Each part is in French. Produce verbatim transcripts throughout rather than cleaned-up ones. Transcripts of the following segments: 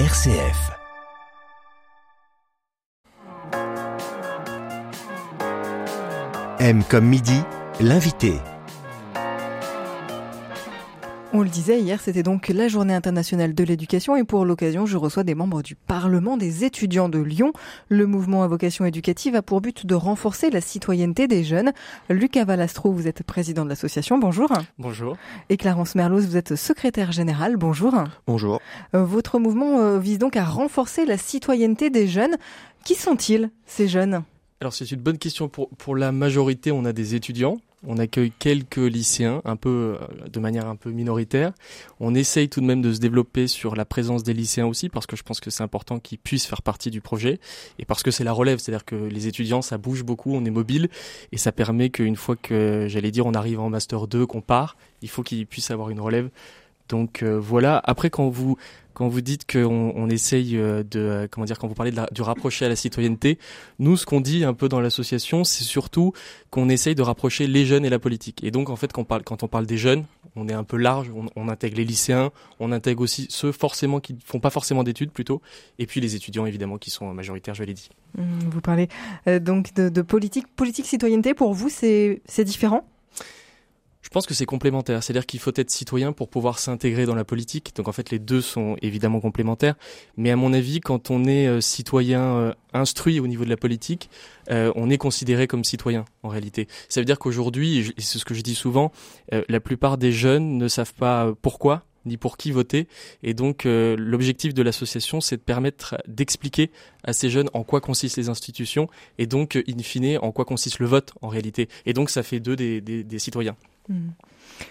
R C F. M comme midi, l'invité. On le disait hier, c'était donc la Journée internationale de l'éducation et pour l'occasion, je reçois des membres du Parlement des étudiants de Lyon. Le mouvement à vocation éducative a pour but de renforcer la citoyenneté des jeunes. Lucas Valastro, vous êtes président de l'association, bonjour. Bonjour. Et Clarence Merloz, vous êtes secrétaire général, bonjour. Bonjour. Votre mouvement vise donc à renforcer la citoyenneté des jeunes. Qui sont-ils, ces jeunes ? Alors c'est une bonne question. Pour, pour la majorité, on a des étudiants. On accueille quelques lycéens, un peu, de manière un peu minoritaire. On essaye tout de même de se développer sur la présence des lycéens aussi, parce que je pense que c'est important qu'ils puissent faire partie du projet, et parce que c'est la relève, c'est-à-dire que les étudiants, ça bouge beaucoup, on est mobile, et ça permet qu'une fois que, j'allais dire, on arrive en Master deux, qu'on part, il faut qu'ils puissent avoir une relève. Donc euh, voilà. Après, quand vous quand vous dites qu'on on essaye de euh, comment dire, quand vous parlez de la, du rapprocher à la citoyenneté, nous, ce qu'on dit un peu dans l'association, c'est surtout qu'on essaye de rapprocher les jeunes et la politique. Et donc en fait, quand on parle quand on parle des jeunes, on est un peu large. On, on intègre les lycéens, on intègre aussi ceux forcément qui font pas forcément d'études plutôt, et puis les étudiants évidemment qui sont majoritaires. Je l'ai dit. Vous parlez euh, donc de, de politique, politique citoyenneté. Pour vous, c'est c'est différent? Je pense que c'est complémentaire, c'est-à-dire qu'il faut être citoyen pour pouvoir s'intégrer dans la politique. Donc en fait, les deux sont évidemment complémentaires. Mais à mon avis, quand on est euh, citoyen euh, instruit au niveau de la politique, euh, on est considéré comme citoyen en réalité. Ça veut dire qu'aujourd'hui, et c'est ce que je dis souvent, euh, la plupart des jeunes ne savent pas pourquoi ni pour qui voter. Et donc euh, l'objectif de l'association, c'est de permettre d'expliquer à ces jeunes en quoi consistent les institutions et donc, in fine, en quoi consiste le vote en réalité. Et donc ça fait d'eux des, des, des citoyens.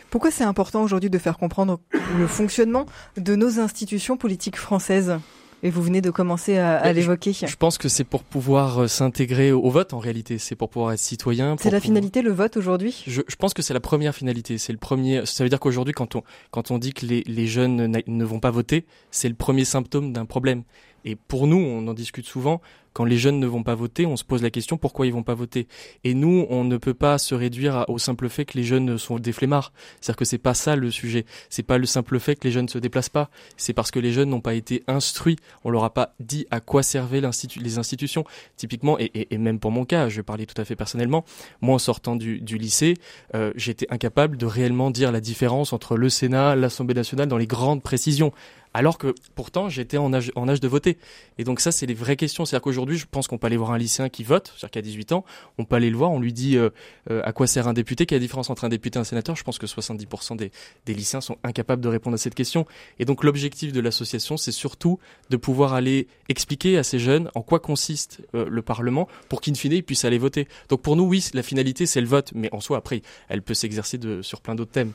Pourquoi c'est important aujourd'hui de faire comprendre le fonctionnement de nos institutions politiques françaises ? Et vous venez de commencer à, à l'évoquer. Je, je pense que c'est pour pouvoir s'intégrer au vote en réalité, c'est pour pouvoir être citoyen. C'est la pouvoir... finalité, le vote aujourd'hui ? je, je pense que c'est la première finalité, c'est le premier. Ça veut dire qu'aujourd'hui, quand on, quand on dit que les, les jeunes na- ne vont pas voter, c'est le premier symptôme d'un problème. Et pour nous, on en discute souvent, quand les jeunes ne vont pas voter, on se pose la question pourquoi ils vont pas voter. Et nous, on ne peut pas se réduire au simple fait que les jeunes sont des flemmards. C'est-à-dire que c'est pas ça le sujet. C'est pas le simple fait que les jeunes se déplacent pas. C'est parce que les jeunes n'ont pas été instruits. On leur a pas dit à quoi servaient l'institu- les institutions. Typiquement, et, et, et même pour mon cas, je vais parler tout à fait personnellement, moi en sortant du, du lycée, euh, j'étais incapable de réellement dire la différence entre le Sénat, l'Assemblée nationale dans les grandes précisions. Alors que pourtant j'étais en âge, en âge de voter. Et donc ça, c'est les vraies questions. C'est-à-dire qu'aujourd'hui, je pense qu'on peut aller voir un lycéen qui vote, c'est-à-dire qu'à dix-huit ans, on peut aller le voir, on lui dit euh, euh, à quoi sert un député, quelle est la différence entre un député et un sénateur. Je pense que soixante-dix pour cent des, des lycéens sont incapables de répondre à cette question. Et donc l'objectif de l'association, c'est surtout de pouvoir aller expliquer à ces jeunes en quoi consiste euh, le Parlement pour qu'in fine, ils puissent aller voter. Donc pour nous, oui, la finalité, c'est le vote. Mais en soi, après, elle peut s'exercer de, sur plein d'autres thèmes.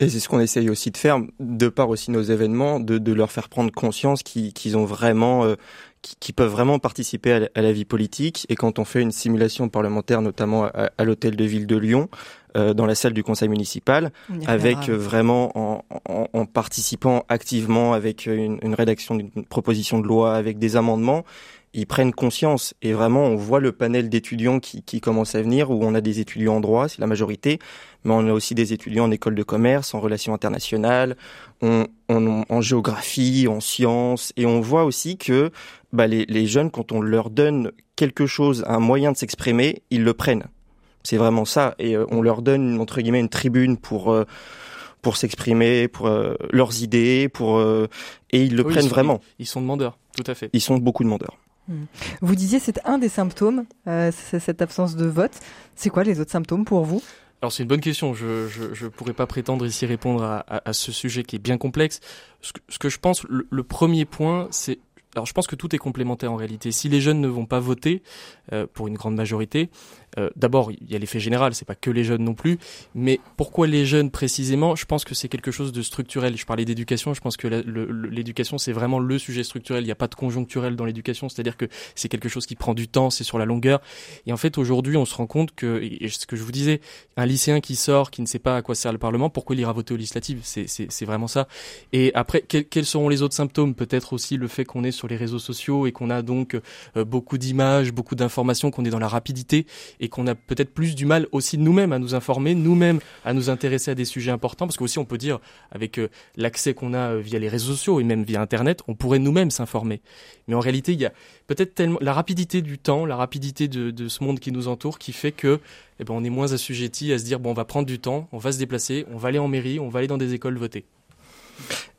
Et c'est ce qu'on essaye aussi de faire, de par aussi nos événements, de, de leur faire prendre conscience qu'ils, qu'ils ont vraiment, euh, qu'ils peuvent vraiment participer à la, à la vie politique. Et quand on fait une simulation parlementaire, notamment à, à l'hôtel de ville de Lyon, euh, dans la salle du conseil municipal, avec euh, vraiment en, en, en participant activement, avec une, une rédaction d'une proposition de loi, avec des amendements, ils prennent conscience. Et vraiment, on voit le panel d'étudiants qui, qui commence à venir, où on a des étudiants en droit, c'est la majorité, mais on a aussi des étudiants en école de commerce, en relations internationales, on, on, en géographie, en sciences. Et on voit aussi que bah, les, les jeunes, quand on leur donne quelque chose, un moyen de s'exprimer, ils le prennent. C'est vraiment ça. Et euh, on leur donne, entre guillemets, une tribune pour... Euh, pour s'exprimer, pour euh, leurs idées, pour euh, et ils le oui, prennent ils sont, vraiment. Ils sont demandeurs, tout à fait. Ils sont beaucoup demandeurs. Vous disiez c'est un des symptômes, euh, c'est cette absence de vote. C'est quoi les autres symptômes pour vous ? Alors c'est une bonne question, je je, je pourrais pas prétendre ici répondre à, à, à ce sujet qui est bien complexe. Ce que, ce que je pense, le, le premier point, c'est... Alors je pense que tout est complémentaire en réalité. Si les jeunes ne vont pas voter, euh, pour une grande majorité, euh, d'abord il y a l'effet général, c'est pas que les jeunes non plus, mais pourquoi les jeunes précisément ? Je pense que c'est quelque chose de structurel. Je parlais d'éducation, je pense que la, le, l'éducation c'est vraiment le sujet structurel, il n'y a pas de conjoncturel dans l'éducation, c'est-à-dire que c'est quelque chose qui prend du temps, c'est sur la longueur. Et en fait aujourd'hui on se rend compte que, et ce que je vous disais, un lycéen qui sort, qui ne sait pas à quoi sert le Parlement, pourquoi il ira voter aux législatives ? c'est, c'est, c'est vraiment ça. Et après, quels, quels seront les autres symptômes ? Peut-être aussi le fait qu'on est sur les réseaux sociaux et qu'on a donc euh, beaucoup d'images, beaucoup d'informations, qu'on est dans la rapidité et qu'on a peut-être plus du mal aussi nous-mêmes à nous informer, nous-mêmes à nous intéresser à des sujets importants, parce qu'aussi on peut dire, avec euh, l'accès qu'on a euh, via les réseaux sociaux et même via Internet, on pourrait nous-mêmes s'informer. Mais en réalité, il y a peut-être tellement la rapidité du temps, la rapidité de, de ce monde qui nous entoure, qui fait que eh ben, on est moins assujetti à se dire, bon, on va prendre du temps, on va se déplacer, on va aller en mairie, on va aller dans des écoles voter.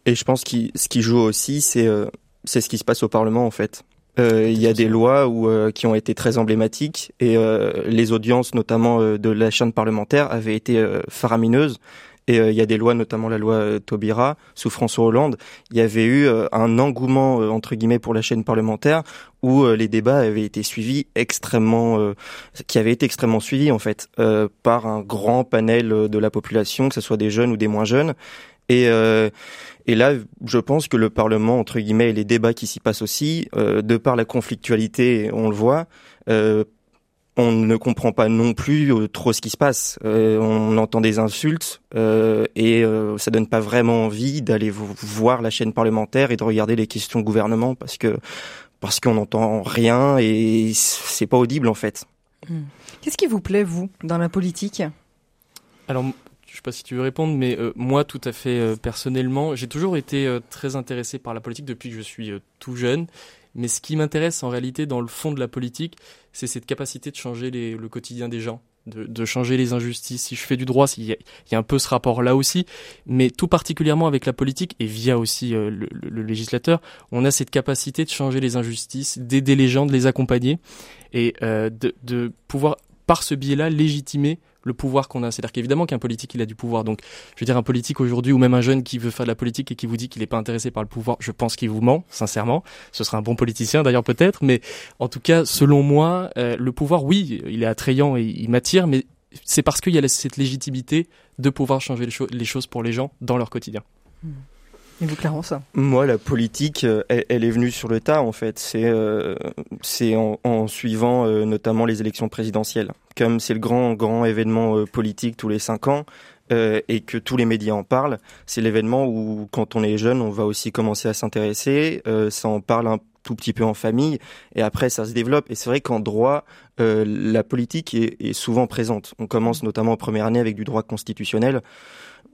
Et je pense que ce qui joue aussi, c'est, euh, c'est ce qui se passe au Parlement, en fait. Euh, il y a des lois où, euh, qui ont été très emblématiques et euh, les audiences, notamment euh, de la chaîne parlementaire, avaient été euh, faramineuses. Et euh, il y a des lois, notamment la loi euh, Taubira, sous François Hollande. Il y avait eu euh, un engouement, euh, entre guillemets, pour la chaîne parlementaire où euh, les débats avaient été suivis extrêmement... Euh, qui avaient été extrêmement suivis, en fait, euh, par un grand panel de la population, que ce soit des jeunes ou des moins jeunes. Et, euh, et là, je pense que le Parlement, entre guillemets, et les débats qui s'y passent aussi, euh, de par la conflictualité, on le voit, euh, on ne comprend pas non plus euh, trop ce qui se passe. Euh, on entend des insultes euh, et euh, ça donne pas vraiment envie d'aller voir la chaîne parlementaire et de regarder les questions gouvernement parce que parce qu'on n'entend rien et c'est pas audible en fait. Qu'est-ce qui vous plaît, vous, dans la politique ? Alors, je sais pas si tu veux répondre, mais euh, moi, tout à fait euh, personnellement, j'ai toujours été euh, très intéressé par la politique depuis que je suis euh, tout jeune. Mais ce qui m'intéresse en réalité dans le fond de la politique, c'est cette capacité de changer les, le quotidien des gens, de, de changer les injustices. Si je fais du droit, il y, y a un peu ce rapport-là aussi, mais tout particulièrement avec la politique et via aussi euh, le, le, le législateur, on a cette capacité de changer les injustices, d'aider les gens, de les accompagner et euh, de, de pouvoir, par ce biais-là, légitimer le pouvoir qu'on a. C'est-à-dire qu'évidemment qu'un politique, il a du pouvoir. Donc, je veux dire, un politique aujourd'hui, ou même un jeune qui veut faire de la politique et qui vous dit qu'il n'est pas intéressé par le pouvoir, je pense qu'il vous ment, sincèrement. Ce sera un bon politicien, d'ailleurs, peut-être. Mais en tout cas, selon moi, euh, le pouvoir, oui, il est attrayant et il m'attire, mais c'est parce qu'il y a cette légitimité de pouvoir changer les, cho- les choses pour les gens dans leur quotidien. Mmh. Et vous, Clarence ? Moi, la politique, elle, elle est venue sur le tas, en fait. C'est, euh, c'est en, en suivant euh, notamment les élections présidentielles. Comme c'est le grand, grand événement euh, politique tous les cinq ans euh, et que tous les médias en parlent, c'est l'événement où, quand on est jeune, on va aussi commencer à s'intéresser. Euh, ça en parle un tout petit peu en famille et après, ça se développe. Et c'est vrai qu'en droit, euh, la politique est, est souvent présente. On commence notamment en première année avec du droit constitutionnel.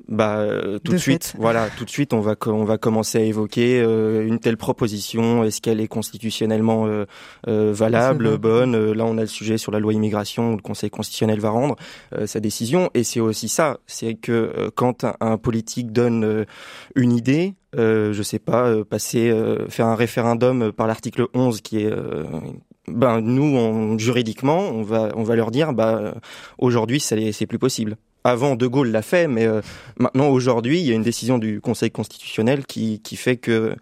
Bah euh, tout de, de suite, fait. voilà, tout de suite, on va on va commencer à évoquer euh, une telle proposition. Est-ce qu'elle est constitutionnellement euh, euh, valable, bonne euh, Là, on a le sujet sur la loi immigration où le Conseil constitutionnel va rendre euh, sa décision. Et c'est aussi ça, c'est que euh, quand un, un politique donne euh, une idée, euh, je sais pas, euh, passer euh, faire un référendum par l'article onze qui est euh, ben nous on, juridiquement, on va on va leur dire bah aujourd'hui ça c'est plus possible. Avant, De Gaulle l'a fait, mais euh, maintenant, aujourd'hui, il y a une décision du Conseil constitutionnel qui, qui fait que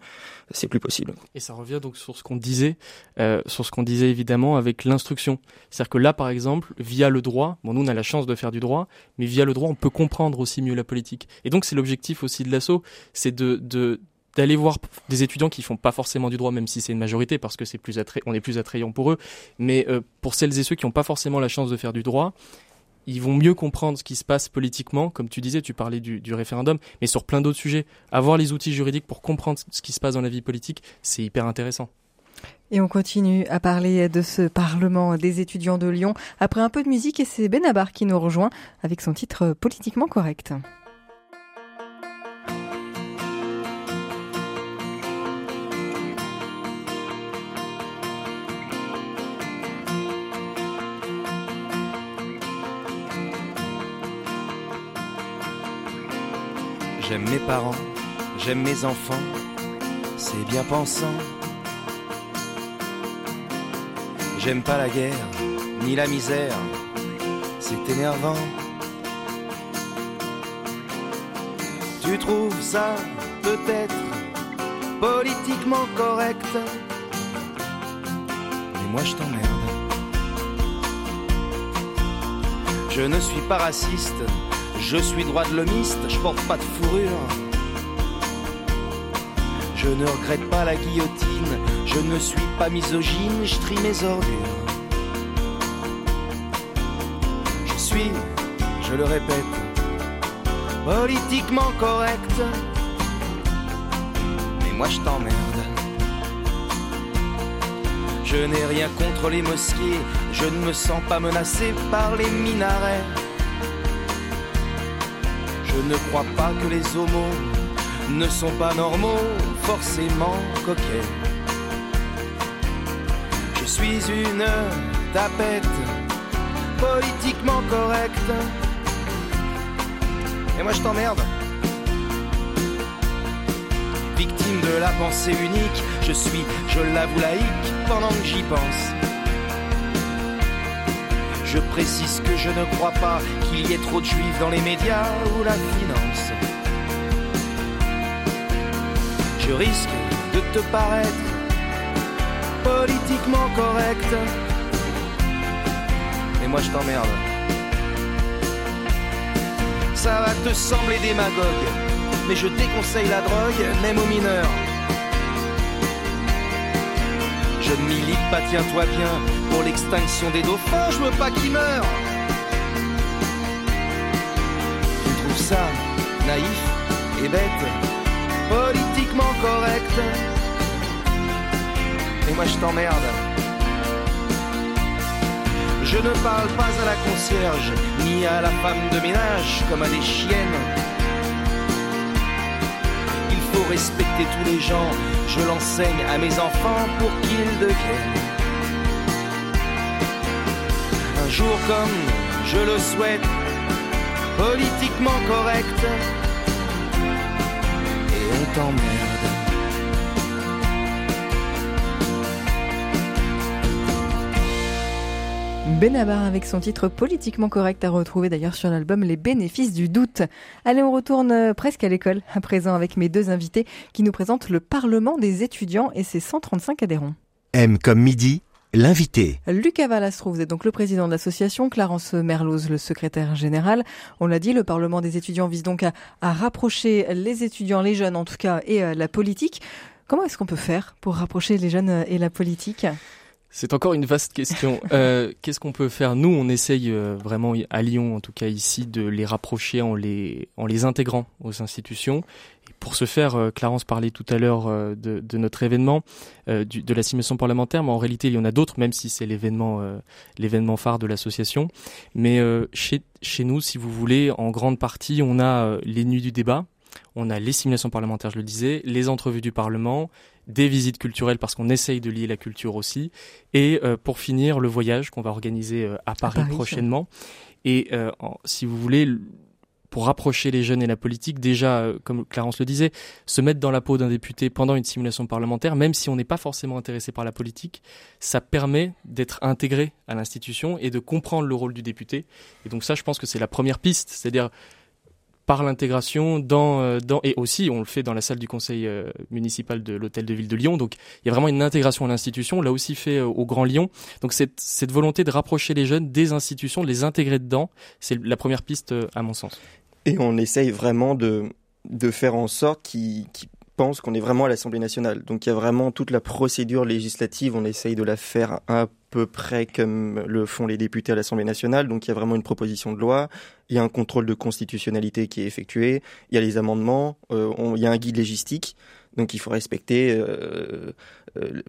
c'est plus possible. Et ça revient donc sur ce qu'on disait, euh, sur ce qu'on disait évidemment avec l'instruction. C'est-à-dire que là, par exemple, via le droit, bon, nous, on a la chance de faire du droit, mais via le droit, on peut comprendre aussi mieux la politique. Et donc, c'est l'objectif aussi de l'Asso, c'est de... de d'aller voir des étudiants qui font pas forcément du droit, même si c'est une majorité, parce que c'est plus attray- on est plus attrayant pour eux, mais euh, pour celles et ceux qui n'ont pas forcément la chance de faire du droit, ils vont mieux comprendre ce qui se passe politiquement, comme tu disais, tu parlais du, du référendum, mais sur plein d'autres sujets. Avoir les outils juridiques pour comprendre ce qui se passe dans la vie politique, c'est hyper intéressant. Et on continue à parler de ce Parlement des étudiants de Lyon après un peu de musique et c'est Benabar qui nous rejoint avec son titre « Politiquement correct ». J'aime mes parents, j'aime mes enfants, c'est bien pensant. J'aime pas la guerre, ni la misère, c'est énervant. Tu trouves ça peut-être politiquement correct, mais moi je t'emmerde. Je ne suis pas raciste, je suis droit de l'homiste, je porte pas de fourrure. Je ne regrette pas la guillotine, je ne suis pas misogyne, je trie mes ordures. Je suis, je le répète, politiquement correct, mais moi je t'emmerde. Je n'ai rien contre les mosquées, je ne me sens pas menacé par les minarets. Je ne crois pas que les homos ne sont pas normaux, forcément coquets. Je suis une tapette, politiquement correcte. Et moi je t'emmerde. Victime de la pensée unique, je suis, je l'avoue, laïque pendant que j'y pense. Je précise que je ne crois pas qu'il y ait trop de juifs dans les médias ou la finance. Je risque de te paraître politiquement correct. Et moi je t'emmerde. Ça va te sembler démagogue, mais je déconseille la drogue, même aux mineurs. Je ne milite pas, tiens-toi bien, pour l'extinction des dauphins, je veux pas qu'ils meurent. Tu trouves ça naïf et bête, politiquement correct. Et moi je t'emmerde. Je ne parle pas à la concierge, ni à la femme de ménage, comme à des chiennes. Il faut respecter tous les gens, je l'enseigne à mes enfants pour qu'ils deviennent. Un jour comme je le souhaite, politiquement correct, et on t'emmerde. Benabar avec son titre politiquement correct, à retrouver d'ailleurs sur l'album Les Bénéfices du Doute. Allez, on retourne presque à l'école à présent avec mes deux invités qui nous présentent le Parlement des étudiants et ses cent trente-cinq adhérents. M comme midi, l'invité. Lucas Valastro, vous êtes donc le président de l'association, Clarence Merloz, le secrétaire général. On l'a dit, le Parlement des étudiants vise donc à, à rapprocher les étudiants, les jeunes en tout cas, et euh, la politique. Comment est-ce qu'on peut faire pour rapprocher les jeunes et la politique ? C'est encore une vaste question. Euh, qu'est-ce qu'on peut faire ? Nous, on essaye euh, vraiment à Lyon, en tout cas ici, de les rapprocher en les en les intégrant aux institutions. Et pour ce faire, euh, Clarence parlait tout à l'heure euh, de, de notre événement, euh, du, de l'assimilation parlementaire. Mais en réalité, il y en a d'autres, même si c'est l'événement euh, l'événement phare de l'association. Mais euh, chez chez nous, si vous voulez, en grande partie, on a euh, les Nuits du Débat. On a les simulations parlementaires, je le disais, les entrevues du Parlement, des visites culturelles parce qu'on essaye de lier la culture aussi, et euh, pour finir, le voyage qu'on va organiser euh, à, Paris à Paris prochainement. Ouais. Et euh, en, si vous voulez, pour rapprocher les jeunes et la politique, déjà, euh, comme Clarence le disait, se mettre dans la peau d'un député pendant une simulation parlementaire, même si on n'est pas forcément intéressé par la politique, ça permet d'être intégré à l'institution et de comprendre le rôle du député. Et donc ça, je pense que c'est la première piste, c'est-à-dire par l'intégration dans, dans, et aussi on le fait dans la salle du conseil euh, municipal de l'hôtel de ville de Lyon. Donc il y a vraiment une intégration à l'institution, là aussi fait euh, au Grand Lyon. Donc cette, cette volonté de rapprocher les jeunes des institutions, de les intégrer dedans, c'est la première piste euh, à mon sens. Et on essaye vraiment de, de faire en sorte qu'ils, qu'ils pensent qu'on est vraiment à l'Assemblée nationale. Donc il y a vraiment toute la procédure législative, on essaye de la faire à peu près comme le font les députés à l'Assemblée nationale. Donc il y a vraiment une proposition de loi, il y a un contrôle de constitutionnalité qui est effectué, il y a les amendements, euh, on, il y a un guide légistique, donc il faut respecter euh, euh,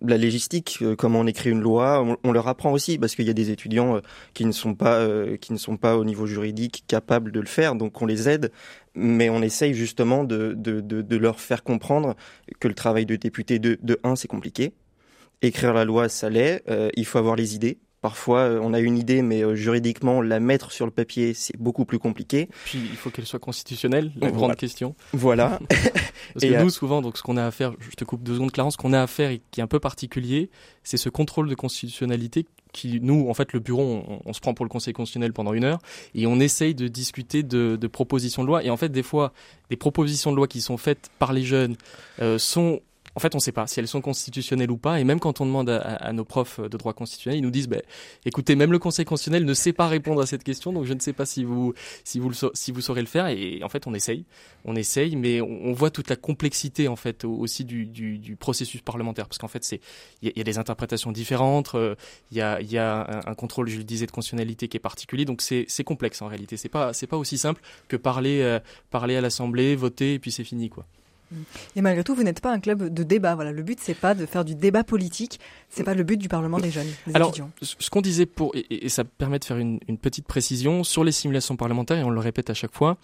la légistique, euh, comment on écrit une loi, on, on leur apprend aussi, parce qu'il y a des étudiants euh, qui ne sont pas, euh, qui ne sont pas au niveau juridique capables de le faire, donc on les aide, mais on essaye justement de, de, de, de leur faire comprendre que le travail de député de, de un, c'est compliqué. Écrire la loi, ça l'est, euh, il faut avoir les idées. Parfois, on a une idée, mais euh, juridiquement, la mettre sur le papier, c'est beaucoup plus compliqué. Puis, il faut qu'elle soit constitutionnelle, la grande question. Voilà. Parce et que euh... nous, souvent, donc, ce qu'on a à faire, je te coupe deux secondes, Clarence, ce qu'on a à faire et qui est un peu particulier, c'est ce contrôle de constitutionnalité qui, nous, en fait, le bureau, on, on se prend pour le Conseil constitutionnel pendant une heure et on essaye de discuter de, de propositions de loi. Et en fait, des fois, des propositions de loi qui sont faites par les jeunes euh, sont... En fait, on ne sait pas si elles sont constitutionnelles ou pas. Et même quand on demande à, à nos profs de droit constitutionnel, ils nous disent bah, « Écoutez, même le Conseil constitutionnel ne sait pas répondre à cette question, donc je ne sais pas si vous, si vous, le, si vous saurez le faire. » Et en fait, on essaye. On essaye, mais on, on voit toute la complexité en fait, aussi du, du, du processus parlementaire. Parce qu'en fait, il y, y a des interprétations différentes, il euh, y, a, y a un, un contrôle, je le disais, de constitutionnalité qui est particulier. Donc, c'est, c'est complexe en réalité. Ce n'est pas, c'est pas aussi simple que parler, euh, parler à l'Assemblée, voter, et puis c'est fini, quoi. Et malgré tout, vous n'êtes pas un club de débat. Voilà, le but, c'est pas de faire du débat politique. C'est pas le but du Parlement des jeunes, des Alors, étudiants. Ce qu'on disait pour, et, et ça permet de faire une, une petite précision sur les simulations parlementaires, et on le répète à chaque fois,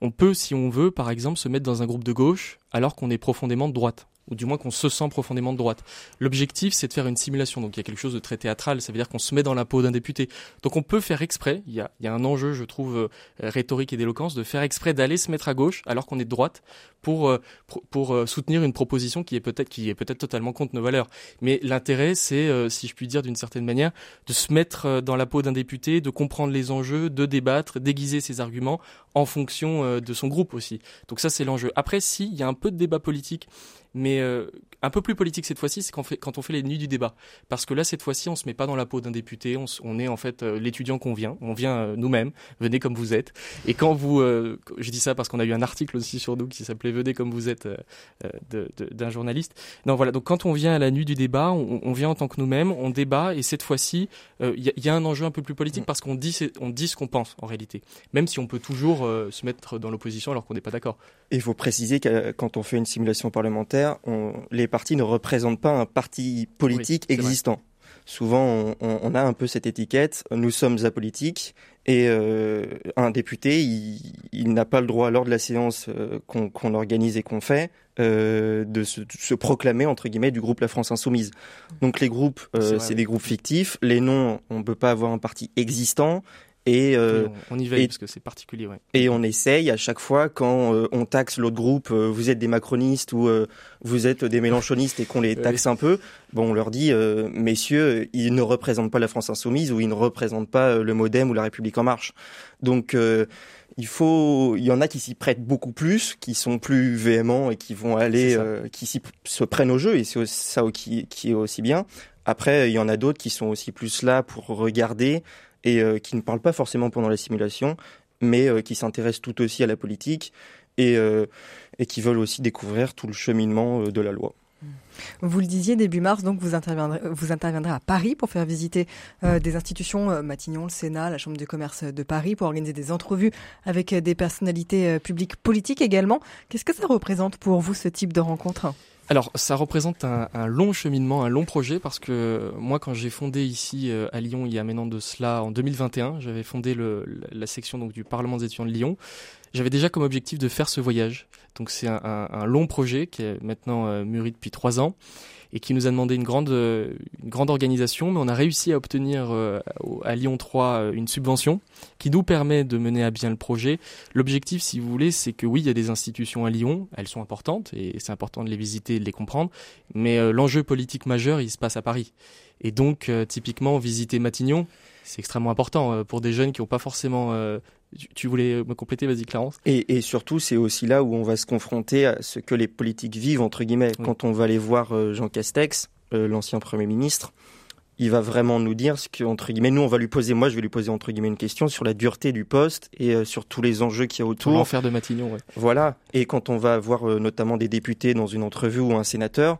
on peut, si on veut, par exemple, se mettre dans un groupe de gauche alors qu'on est profondément de droite, ou du moins qu'on se sent profondément de droite. L'objectif, c'est de faire une simulation. Donc il y a quelque chose de très théâtral, ça veut dire qu'on se met dans la peau d'un député. Donc on peut faire exprès, il y a, il y a un enjeu, je trouve, euh, rhétorique et d'éloquence, de faire exprès d'aller se mettre à gauche alors qu'on est de droite pour, euh, pour, pour euh, soutenir une proposition qui est peut-être qui est peut-être totalement contre nos valeurs. Mais l'intérêt, c'est, euh, si je puis dire d'une certaine manière, de se mettre dans la peau d'un député, de comprendre les enjeux, de débattre, d'aiguiser ses arguments en fonction euh, de son groupe aussi. Donc ça, c'est l'enjeu. Après, si, il y a un peu de débat politique, mais euh, un peu plus politique cette fois-ci, c'est quand on, fait, quand on fait les nuits du débat. Parce que là, cette fois-ci, on ne se met pas dans la peau d'un député, on, on est en fait euh, l'étudiant qu'on vient, on vient euh, nous-mêmes, venez comme vous êtes. Et quand vous, euh, je dis ça parce qu'on a eu un article aussi sur nous qui s'appelait « Venez comme vous êtes euh, » de, de, d'un journaliste. Non, voilà, donc quand on vient à la nuit du débat, on, on vient en tant que nous-mêmes, on débat, et cette fois-ci, il euh, y, y a un enjeu un peu plus politique parce qu'on dit, on dit ce qu'on pense en réalité, même si on peut toujours euh, se mettre dans l'opposition alors qu'on n'est pas d'accord. Et il faut préciser que quand on fait une simulation parlementaire, On, les partis ne représentent pas un parti politique oui, existant. Vrai. Souvent, on, on, on a un peu cette étiquette, nous sommes apolitiques, et euh, un député, il, il n'a pas le droit, lors de la séance euh, qu'on, qu'on organise et qu'on fait, euh, de, se, de se proclamer, entre guillemets, du groupe La France Insoumise. Donc les groupes, euh, c'est, vrai, c'est oui. des groupes fictifs, les noms, on ne peut pas avoir un parti existant, Et euh, on, on y veille et, parce que c'est particulier. Ouais. Et on essaye à chaque fois quand euh, on taxe l'autre groupe, euh, vous êtes des macronistes ou euh, vous êtes des mélenchonistes et qu'on les taxe un peu, bon, on leur dit euh, messieurs, ils ne représentent pas la France Insoumise ou ils ne représentent pas euh, le Modem ou la République En Marche. Donc euh, il faut, il y en a qui s'y prêtent beaucoup plus, qui sont plus véhéments et qui vont aller, euh, qui s'y, se prennent au jeu et c'est ça qui, qui est aussi bien. Après, il y en a d'autres qui sont aussi plus là pour regarder et euh, qui ne parlent pas forcément pendant la simulation, mais euh, qui s'intéressent tout aussi à la politique et, euh, et qui veulent aussi découvrir tout le cheminement euh, de la loi. Vous le disiez, début mars, donc vous interviendrez, vous interviendrez à Paris pour faire visiter euh, des institutions, euh, Matignon, le Sénat, la Chambre de commerce de Paris, pour organiser des entrevues avec euh, des personnalités euh, publiques politiques également. Qu'est-ce que ça représente pour vous, ce type de rencontre ? Alors, ça représente un, un long cheminement, un long projet, parce que moi, quand j'ai fondé ici euh, à Lyon, il y a maintenant de cela, en deux mille vingt et un, j'avais fondé le, la section donc du Parlement des étudiants de Lyon. J'avais déjà comme objectif de faire ce voyage. Donc, c'est un, un, un long projet qui est maintenant euh, mûri depuis trois ans et qui nous a demandé une grande, euh, une grande organisation. Mais on a réussi à obtenir euh, à Lyon trois une subvention qui nous permet de mener à bien le projet. L'objectif, si vous voulez, c'est que oui, il y a des institutions à Lyon, elles sont importantes et c'est important de les visiter, de les comprendre, mais euh, l'enjeu politique majeur, il se passe à Paris. Et donc, euh, typiquement, visiter Matignon, c'est extrêmement important euh, pour des jeunes qui n'ont pas forcément... Euh, tu, tu voulais me compléter, vas-y Clarence. Et, et surtout, c'est aussi là où on va se confronter à ce que les politiques vivent, entre guillemets. Oui. Quand on va aller voir euh, Jean Castex, euh, l'ancien Premier ministre, il va vraiment nous dire ce que, entre guillemets, nous on va lui poser, moi je vais lui poser entre guillemets une question sur la dureté du poste et euh, sur tous les enjeux qu'il y a autour. L'enfer de Matignon, ouais. Voilà, et quand on va voir euh, notamment des députés dans une entrevue ou un sénateur,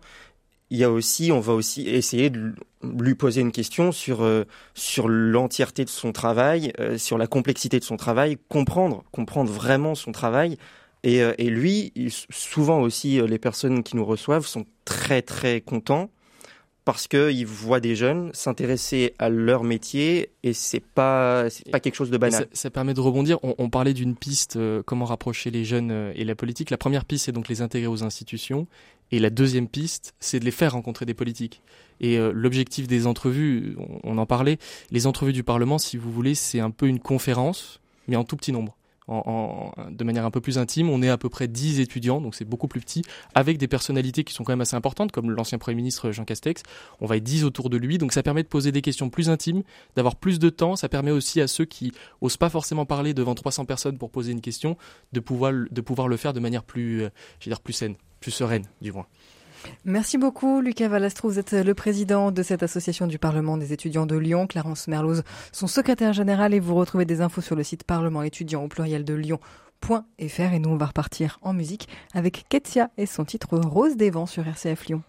il y a aussi, on va aussi essayer de lui poser une question sur euh, sur l'entièreté de son travail, euh, sur la complexité de son travail, comprendre, comprendre vraiment son travail. Et, euh, et lui, souvent aussi, euh, les personnes qui nous reçoivent sont très très contents. Parce qu'ils voient des jeunes s'intéresser à leur métier et c'est pas, c'est pas quelque chose de banal. Ça, ça permet de rebondir. On, on parlait d'une piste, euh, comment rapprocher les jeunes et la politique. La première piste, c'est donc les intégrer aux institutions. Et la deuxième piste, c'est de les faire rencontrer des politiques. Et euh, l'objectif des entrevues, on, on en parlait, les entrevues du Parlement, si vous voulez, c'est un peu une conférence, mais en tout petit nombre. En, en, de manière un peu plus intime, on est à peu près dix étudiants, donc c'est beaucoup plus petit, avec des personnalités qui sont quand même assez importantes, comme l'ancien Premier ministre Jean Castex. On va être dix autour de lui, donc ça permet de poser des questions plus intimes, d'avoir plus de temps. Ça permet aussi à ceux qui osent pas forcément parler devant trois cents personnes pour poser une question, de pouvoir de pouvoir le faire de manière plus, euh, je veux dire, plus saine, plus sereine, du moins. Merci beaucoup Lucas Valastro, vous êtes le président de cette association du Parlement des étudiants de Lyon, Clarence Merloz, son secrétaire général, et vous retrouvez des infos sur le site parlement étudiant au pluriel de Lyon point fr, et nous on va repartir en musique avec Ketia et son titre Rose des Vents sur R C F Lyon.